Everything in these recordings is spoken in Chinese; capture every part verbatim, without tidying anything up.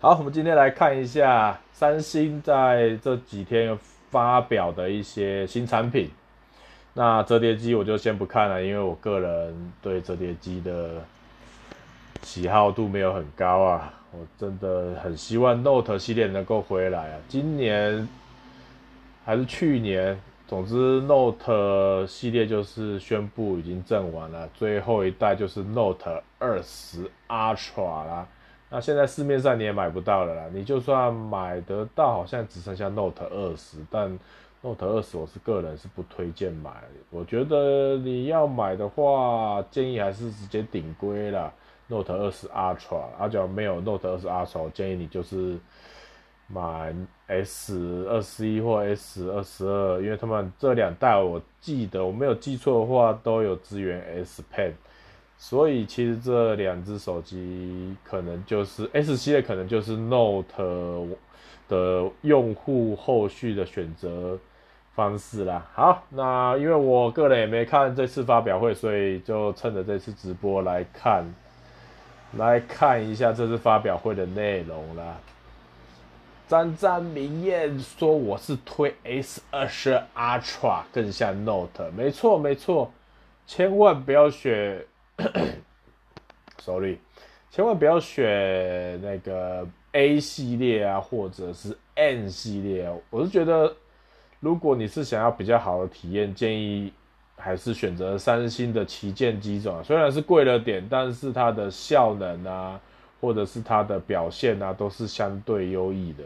好，我们今天来看一下三星在这几天发表的一些新产品。那折叠机我就先不看了，因为我个人对折叠机的喜好度没有很高啊，我真的很希望 Note 系列能够回来啊，今年还是去年，总之 Note 系列就是宣布已经阵亡了，最后一代就是 Note 二十 Ultra 啦。那现在市面上你也买不到了啦，你就算买得到好像只剩下 Note 二十，但 Note 二十我是个人是不推荐买，我觉得你要买的话建议还是直接顶规啦 Note 二十 Ultra， 而且没有 Note 二十 Ultra 我建议你就是买 S 二十一 或 S 二十二， 因为他们这两代我记得我没有记错的话都有支援 S Pen，所以其实这两只手机可能就是 S 系列，可能就是 Note 的用户后续的选择方式啦。好，那因为我个人也没看这次发表会，所以就趁着这次直播来看，来看一下这次发表会的内容啦。张张明艳说我是推 S 二十二 Ultra 更像 Note， 没错没错，千万不要选。sorry， 千万不要选那个 A 系列啊，或者是 N 系列、啊。我是觉得，如果你是想要比较好的体验，建议还是选择三星的旗舰机种、啊。虽然是贵了点，但是它的效能啊，或者是它的表现啊，都是相对优异的。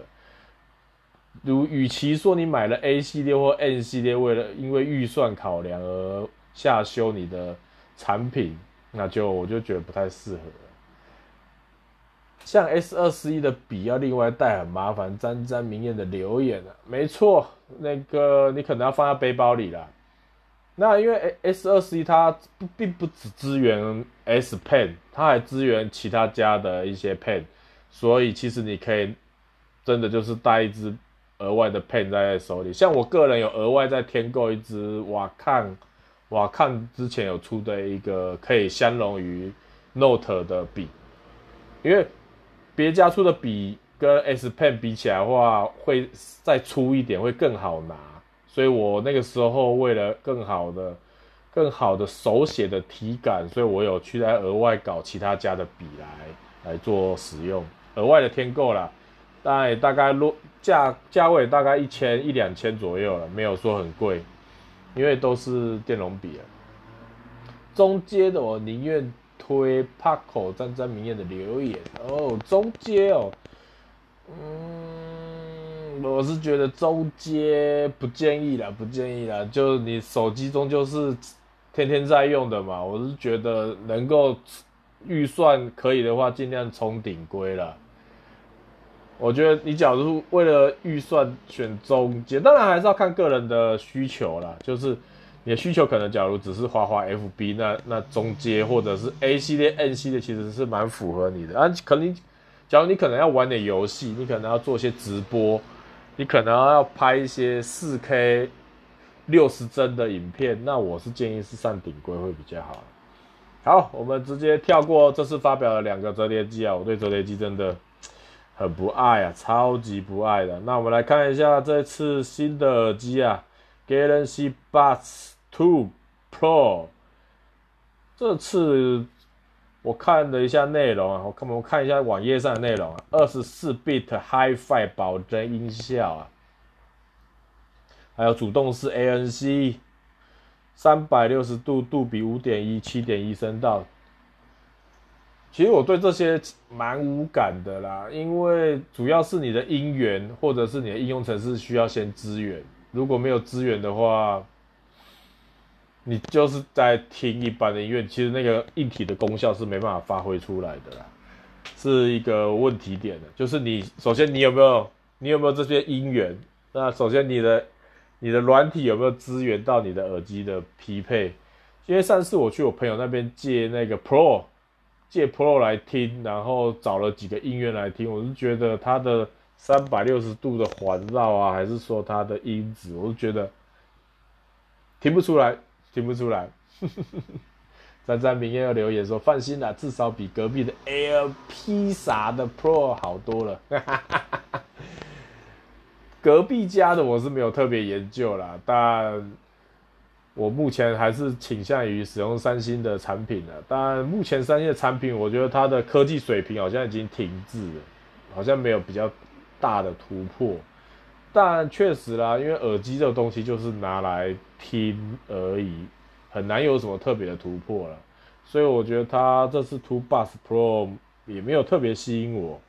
如与其说你买了 A 系列或 N 系列，为了因为预算考量而下修你的产品。那就我就觉得不太适合了，像 S 二十一 的笔要另外带很麻烦。沾沾明艳的留言啊，没错，那个你可能要放在背包里啦。那因为 S 二十一 它并不只支援 S Pen， 它还支援其他家的一些 Pen， 所以其实你可以真的就是带一支额外的 Pen 在手里。像我个人有额外再添购一支 Wacom。哇，看之前有出的一个可以相容于 Note 的笔，因为别家出的笔跟 S Pen 比起来的话，会再粗一点，会更好拿。所以我那个时候为了更好的、更好的手写的体感，所以我有去再额外搞其他家的笔来来做使用，额外的添购啦。当然大概价价位大概一千一两千左右了，没有说很贵。因为都是电容笔啊，中阶的我宁愿推 Paco 沾沾明艳的留言哦，中阶哦，嗯，我是觉得中阶不建议啦，不建议啦，就你手机中就是天天在用的嘛，我是觉得能够预算可以的话，尽量冲顶规啦。我觉得你假如为了预算选中阶，当然还是要看个人的需求啦。就是你的需求可能假如只是滑滑 F B， 那那中阶或者是 A 系列、N 系列其实是蛮符合你的。啊，可能假如你可能要玩点游戏，你可能要做些直播，你可能要拍一些 四 K 六十帧的影片，那我是建议是上顶规会比较好。好，我们直接跳过这次发表的两个折叠机啊，我对折叠机真的。很不爱啊，超级不爱的。那我们来看一下这次新的耳机啊 ，Galaxy Buds 二 Pro。这次我看了一下内容啊，我看我看一下网页上的内容啊， 二十四 bit Hi-Fi 保真音效啊，还有主动式 A N C， 三百六十度杜比 五点一 七点一 声道。其实我对这些蛮无感的啦，因为主要是你的音源或者是你的应用程式需要先支援，如果没有支援的话，你就是在听一般的音乐，其实那个硬体的功效是没办法发挥出来的啦，是一个问题点的。就是你首先你有没有你有没有这些音源？那首先你的你的软体有没有支援到你的耳机的匹配？因为上次我去我朋友那边借那个 Pro。借 Pro 来听，然后找了几个音乐来听，我是觉得它的三百六十度的环绕啊，还是说它的音质，我是觉得听不出来，听不出来。詹詹明又留言说，放心啦，至少比隔壁的 Air P 啥的 Pro 好多了。隔壁家的我是没有特别研究啦，但我目前还是倾向于使用三星的产品啦。但目前三星的产品，我觉得它的科技水平好像已经停滞了，好像没有比较大的突破。但确实啦，因为耳机这个东西就是拿来听而已，很难有什么特别的突破啦。所以我觉得它这次 Two Buds Pro 也没有特别吸引我，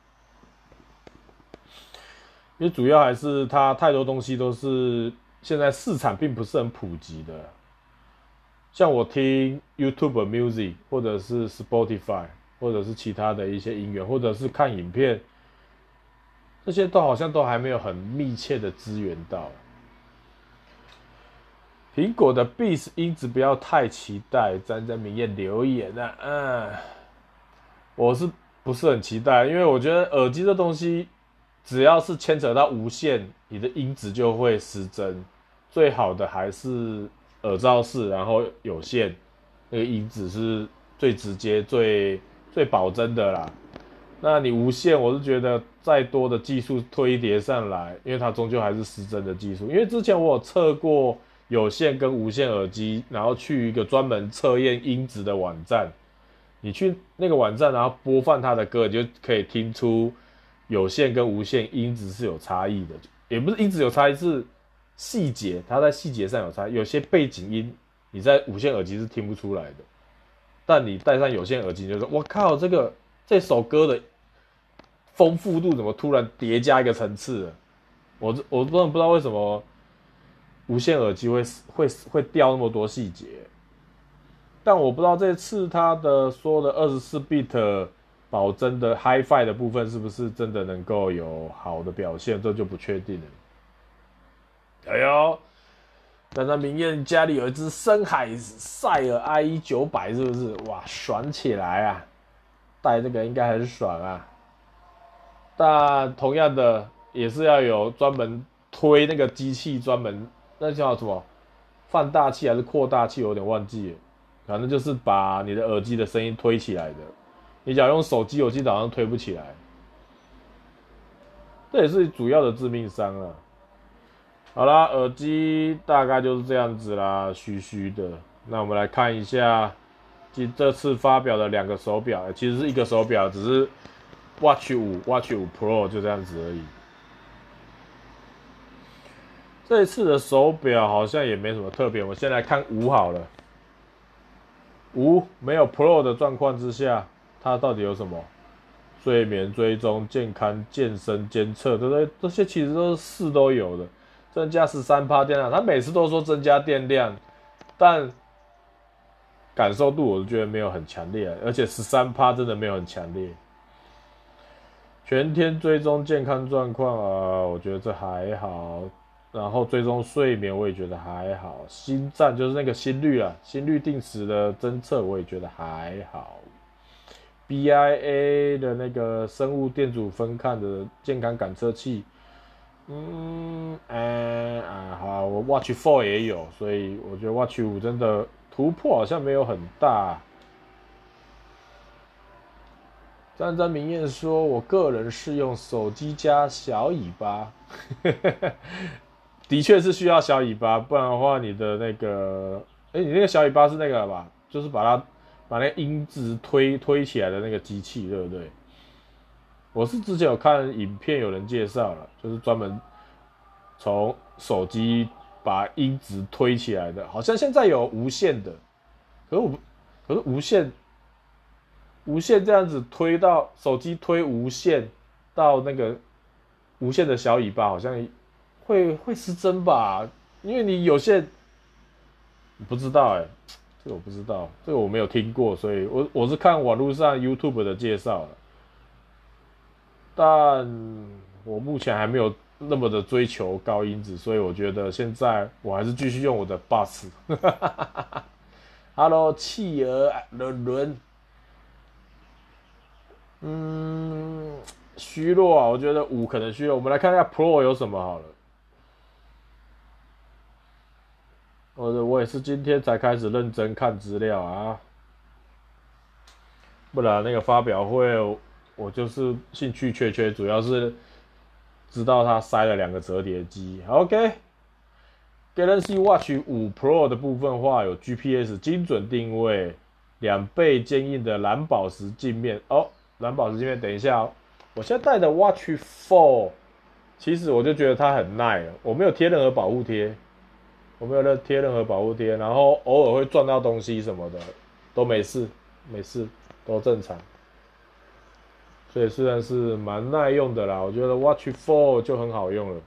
因为主要还是它太多东西都是现在市场并不是很普及的。像我听 YouTube Music 或者是 Spotify 或者是其他的一些音源，或者是看影片，这些都好像都还没有很密切的支援到。苹果的 Beats 音质不要太期待，詹詹明艳留言啊，嗯，我是不是很期待？因为我觉得耳机这东西，只要是牵扯到无线，你的音质就会失真。最好的还是耳罩式，然后有线，那个音质是最直接、最最保真的啦。那你无线，我是觉得再多的技术推叠上来，因为它终究还是失真的技术。因为之前我有测过有线跟无线耳机，然后去一个专门测验音质的网站，你去那个网站，然后播放它的歌，你就可以听出有线跟无线音质是有差异的，也不是音质有差异，是细节，它在细节上有差异。有些背景音你在无线耳机是听不出来的，但你戴上有线耳机，你就说：“我靠，这个这首歌的丰富度怎么突然叠加一个层次了？”我我真的不知道为什么无线耳机会会会掉那么多细节。但我不知道这次它的说的 二十四 bit 保真的 Hi-Fi 的部分是不是真的能够有好的表现，这就不确定了。哎呦，但他明艳家里有一只深海塞尔 I E 九百 是不是？哇，爽起来啊！戴这个应该很爽啊。但同样的，也是要有专门推那个机器，专门那叫什么放大器还是扩大器，我有点忘记了。反正就是把你的耳机的声音推起来的。你只要用手机，我记得好像推不起来。这也是主要的致命伤啊。好啦，耳机大概就是这样子啦，虚虚的。那我们来看一下这次发表的两个手表，其实是一个手表，只是 Watch 五 Watch 五 Pro 就这样子而已。这一次的手表好像也没什么特别，我们先来看五好了。五没有 Pro 的状况之下，它到底有什么？睡眠追踪、健康、健身监测，对不对？这些其实都是四都有的。增加 百分之十三 电量，它每次都说增加电量，但感受度我觉得没有很强烈，而且 百分之十三 真的没有很强烈。全天追踪健康状况啊，我觉得这还好。然后追踪睡眠我也觉得还好，心脏就是那个心率啊，心率定时的侦测我也觉得还好。B I A 的那个生物电阻分抗的健康感测器，嗯，哎啊好，我 Watch 四 也有，所以我觉得 Watch 五 真的突破好像没有很大。詹詹明艳说：“我个人是用手机加小尾巴。”的确是需要小尾巴，不然的话你的那个，哎、欸，你那个小尾巴是那个吧？就是把它把那个音质推推起来的那个机器，对不对？我是之前有看影片，有人介绍了，就是专门从手机把音质推起来的，好像现在有无线的，可是我可是无线无线这样子推到手机推无线到那个无线的小尾巴，好像会会失真吧？因为你有些不知道哎、欸，这个我不知道，这个我没有听过，所以我我是看网络上 YouTube 的介绍了，但我目前还没有那么的追求高音质，所以我觉得现在我还是继续用我的 Buds。Hello， 企鹅伦伦，嗯，虚弱啊，我觉得五可能虚弱，我们来看一下 Pro 有什么好了。我我也是今天才开始认真看资料啊，不然那个发表会我就是兴趣缺缺，主要是知道它塞了两个折叠机。 OK， Galaxy Watch 五 Pro 的部分的话，有 G P S 精准定位，两倍坚硬的蓝宝石镜面哦，蓝宝石镜面，等一下哦，我现在戴的 Watch 四，其实我就觉得它很耐了，我没有贴任何保护贴，我没有贴任何保护贴，然后偶尔会撞到东西什么的都没事，没事都正常，所以虽然是蛮耐用的啦，我觉得 Watch 四就很好用了。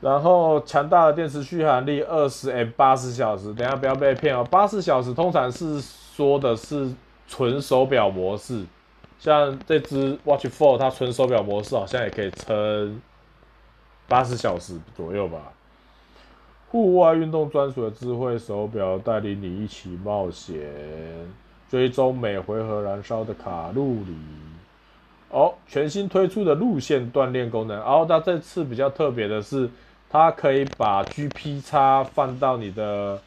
然后强大的电池续航力 二十 M 八十小时，等一下不要被骗哦，八十小时通常是说的是纯手表模式，像这只 Watch 四它纯手表模式好像也可以撑八十小时左右吧。户外运动专属的智慧手表，带领你一起冒险，追踪每回合燃烧的卡路里。哦，全新推出的路线锻炼功能。哦，那这次比较特别的是，它可以把 G P 叉放到你的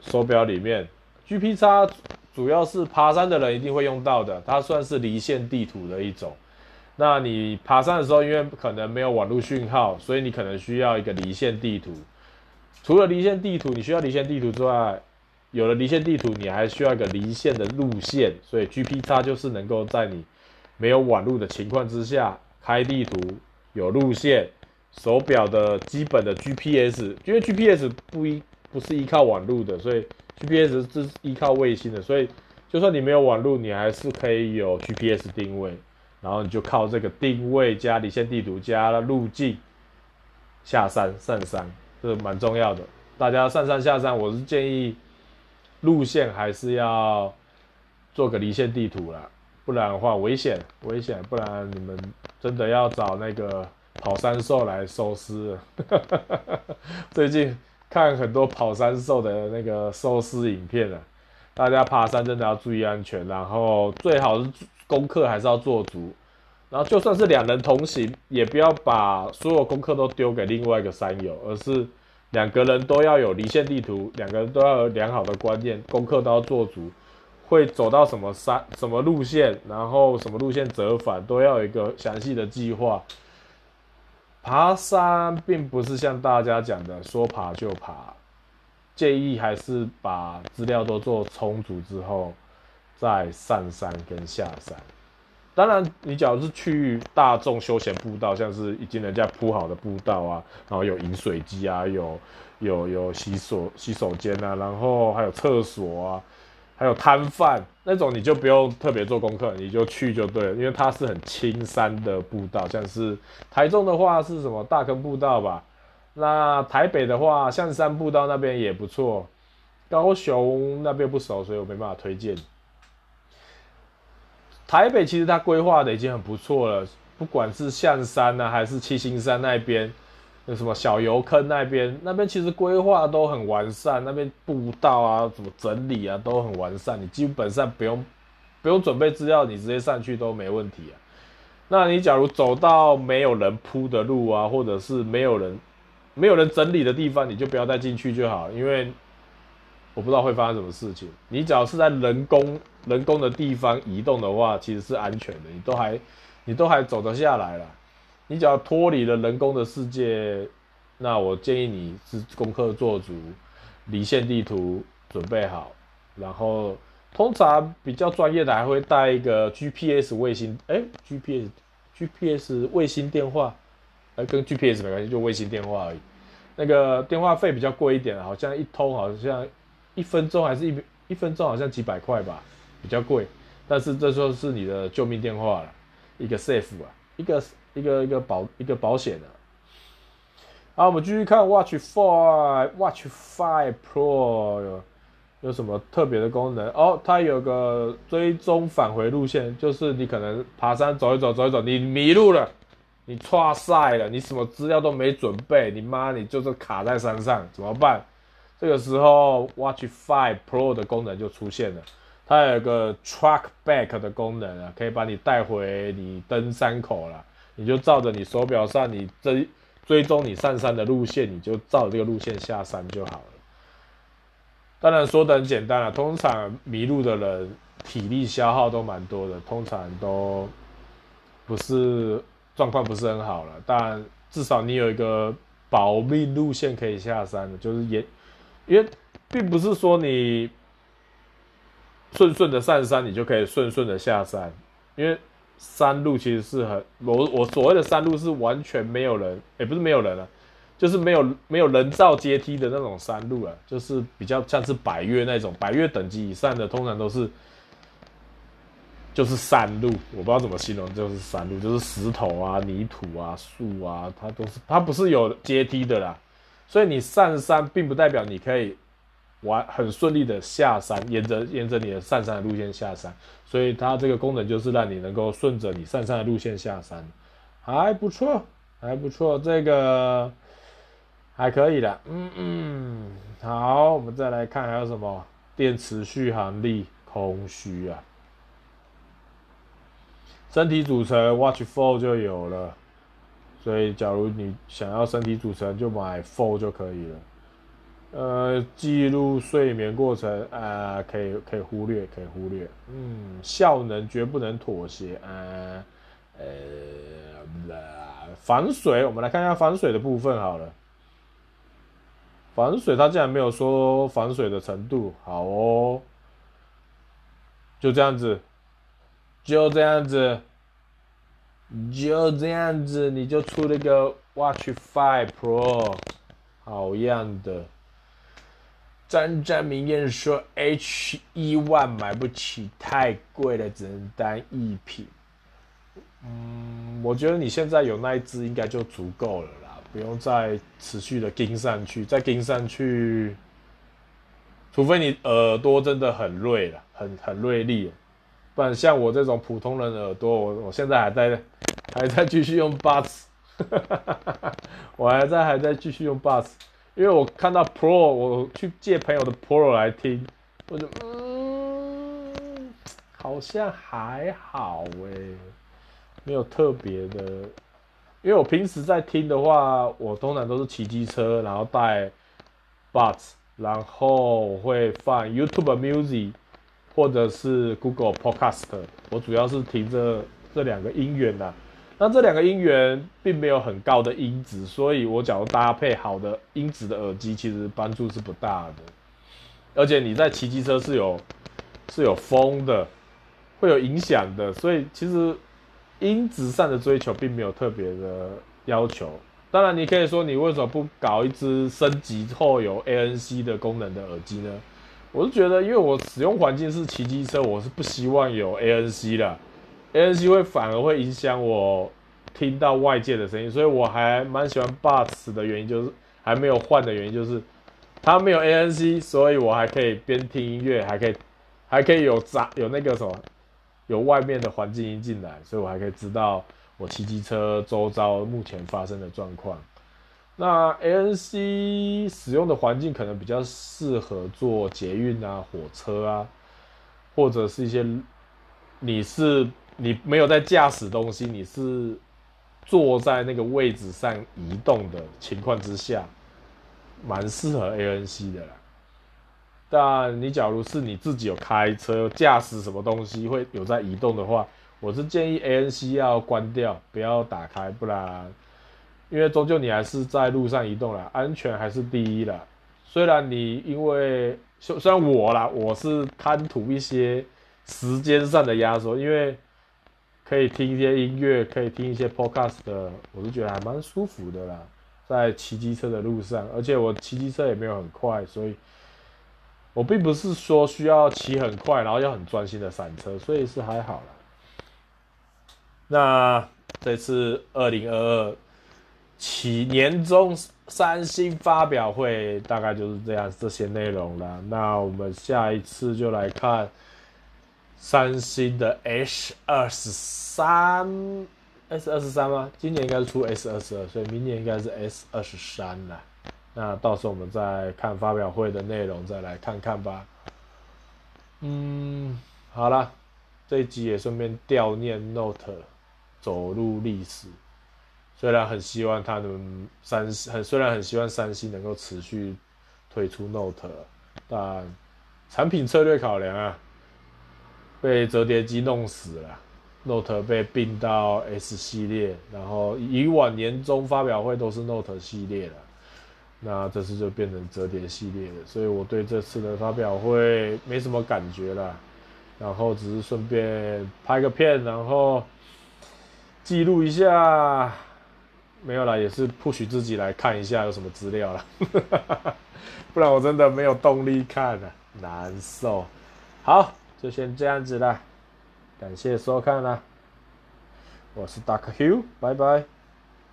手表里面。G P 叉主要是爬山的人一定会用到的，它算是离线地图的一种。那你爬山的时候，因为可能没有网络讯号，所以你可能需要一个离线地图。除了离线地图，你需要离线地图之外，有了离线地图，你还需要一个离线的路线。所以 G P X 就是能够在你没有网络的情况之下，开地图、有路线，手表的基本的 G P S， 因为 G P S 不依不是依靠网络的，所以 G P S 是依靠卫星的，所以就算你没有网络，你还是可以有 G P S 定位。然后你就靠这个定位加离线地图加路径下山上山，这是蛮重要的。大家上山下山，我是建议路线还是要做个离线地图啦，不然的话危险危险，不然你们真的要找那个跑山兽来收尸了。最近看很多跑山兽的那个收尸影片了，大家爬山真的要注意安全，然后最好是。功课还是要做足，然后就算是两人同行，也不要把所有功课都丢给另外一个山友，而是两个人都要有离线地图，两个人都要有良好的观念，功课都要做足，会走到什么山、什么路线，然后什么路线折返，都要有一个详细的计划。爬山并不是像大家讲的说爬就爬，建议还是把资料都做充足之后。在上山跟下山，当然你假如是去大众休闲步道，像是已经人家铺好的步道啊，然后有饮水机啊，有有有洗手洗手间啊，然后还有厕所啊，还有摊贩那种，你就不用特别做功课，你就去就对了，因为它是很青山的步道，像是台中的话是什么大坑步道吧，那台北的话象山步道那边也不错，高雄那边不熟，所以我没办法推荐。台北其实它规划的已经很不错了，不管是象山啊，还是七星山那边，那什么小油坑那边，那边其实规划都很完善，那边步道啊、怎么整理啊都很完善，你基本上不用不用准备资料，你直接上去都没问题啊。那你假如走到没有人铺的路啊，或者是没有人没有人整理的地方，你就不要再进去就好，因为我不知道会发生什么事情。你只要是在人工人工的地方移动的话，其实是安全的，你都还你都还走得下来啦。你只要脱离了人工的世界，那我建议你是功课做足，离线地图准备好，然后通常比较专业的还会带一个 G P S 卫星，哎 ，G P S G P S 卫星电话，哎，跟 G P S 没关系，就卫星电话而已。那个电话费比较贵一点，好像一通好像。一分钟还是一一分钟好像几百块吧，比较贵，但是这就是你的救命电话了，一个 safe 啊，一个一个一个保一个保险啊。好，我们继续看 Watch 四 Watch 五 Pro 有, 有什么特别的功能哦？它有个追踪返回路线，就是你可能爬山走一走走一走，你迷路了，你挫赛了，你什么资料都没准备，你妈你就是卡在山上怎么办？这个时候 Watch 五 Pro 的功能就出现了，它有一个 Track Back 的功能啊，可以把你带回你登山口啦，你就照着你手表上你追追踪你上山的路线，你就照着这个路线下山就好了。当然说的很简单啦，通常迷路的人体力消耗都蛮多的，通常都不是状况不是很好了，但至少你有一个保命路线可以下山的，就是也因为并不是说你顺顺的上山你就可以顺顺的下山，因为山路其实是很 我, 我所谓的山路是完全没有人，也不是没有人啊，就是没有没有人造阶梯的那种山路啊，就是比较像是百岳那种，百岳等级以上的通常都是就是山路，我不知道怎么形容，就是山路，就是石头啊、泥土啊、树啊，它都是它不是有阶梯的啦，所以你上山并不代表你可以玩很顺利的下山，沿着沿着你的上山的路线下山，所以它这个功能就是让你能够顺着你上山的路线下山，还不错，还不错，这个还可以啦，嗯嗯，好，我们再来看还有什么电池续航力、空虚啊。身体组成 Watch four 就有了，所以假如你想要身体组成就买四就可以了。呃，记录睡眠过程啊、呃，可以可以忽略，可以忽略。嗯，效能绝不能妥协啊、呃。呃，防水，我们来看一下防水的部分好了。防水它竟然没有说防水的程度，好哦，就这样子。就这样子，就这样子，你就出了个 Watch five Pro， 好样的！张张明艳说 H 一万买不起，太贵了，只能当一品。嗯，我觉得你现在有那一只应该就足够了啦，不用再持续的跟上去，再跟上去，除非你耳朵真的很锐了，很很锐利了。不然像我这种普通人的耳朵，我我现在还在还在继续用 Buds， 我还在还在继续用 Buds， 因为我看到 Pro， 我去借朋友的 Pro 来听，我就嗯，好像还好欸，没有特别的，因为我平时在听的话，我通常都是骑机车，然后带 Buds， 然后我会放 YouTube Music。或者是 Google Podcast， 我主要是听这这两个音源啦、啊。那这两个音源并没有很高的音质，所以我假如搭配好的音质的耳机，其实帮助是不大的。而且你在骑机车是有是有风的，会有影响的，所以其实音质上的追求并没有特别的要求。当然，你可以说你为什么不搞一支升级后有 A N C 的功能的耳机呢？我是觉得，因为我使用环境是骑机车，我是不希望有 A N C 的 ，A N C 会反而会影响我听到外界的声音，所以我还蛮喜欢 Buds 的原因就是还没有换的原因就是它没有 A N C， 所以我还可以边听音乐，还可以还可以有杂有那个什么有外面的环境音进来，所以我还可以知道我骑机车周遭目前发生的状况。那 A N C 使用的环境可能比较适合做捷运啊、火车啊，或者是一些你是你没有在驾驶东西，你是坐在那个位置上移动的情况之下，蛮适合 A N C 的啦。但你假如是你自己有开车、驾驶什么东西会有在移动的话，我是建议 A N C 要关掉，不要打开，不然。因为终究你还是在路上移动啦，安全还是第一啦。虽然你因为虽然我啦，我是贪图一些时间上的压缩，因为可以听一些音乐，可以听一些 podcast 的，我是觉得还蛮舒服的啦，在骑机车的路上，而且我骑机车也没有很快，所以我并不是说需要骑很快，然后要很专心的闪车，所以是还好啦。那这次二零二二。起年中三星发表会大概就是这样这些内容啦，那我们下一次就来看三星的 S 二十三 S 二十三 吗？今年应该是出 S 二十二， 所以明年应该是 S 二十三 啦，那到时候我们再看发表会的内容再来看看吧。嗯，好啦，这一集也顺便悼念 Note 走入历史，虽然很希望他能三很虽然很希望三星能够持续推出 Note， 但产品策略考量啊，被折叠机弄死了 Note 被并到 S 系列，然后以往年中发表会都是 Note 系列了，那这次就变成折叠系列了，所以我对这次的发表会没什么感觉啦，然后只是顺便拍个片，然后记录一下，没有啦，也是 push 自己来看一下有什么资料啦不然我真的没有动力看了，难受。好，就先这样子啦，感谢收看啦，我是 Dark Hugh， 拜拜。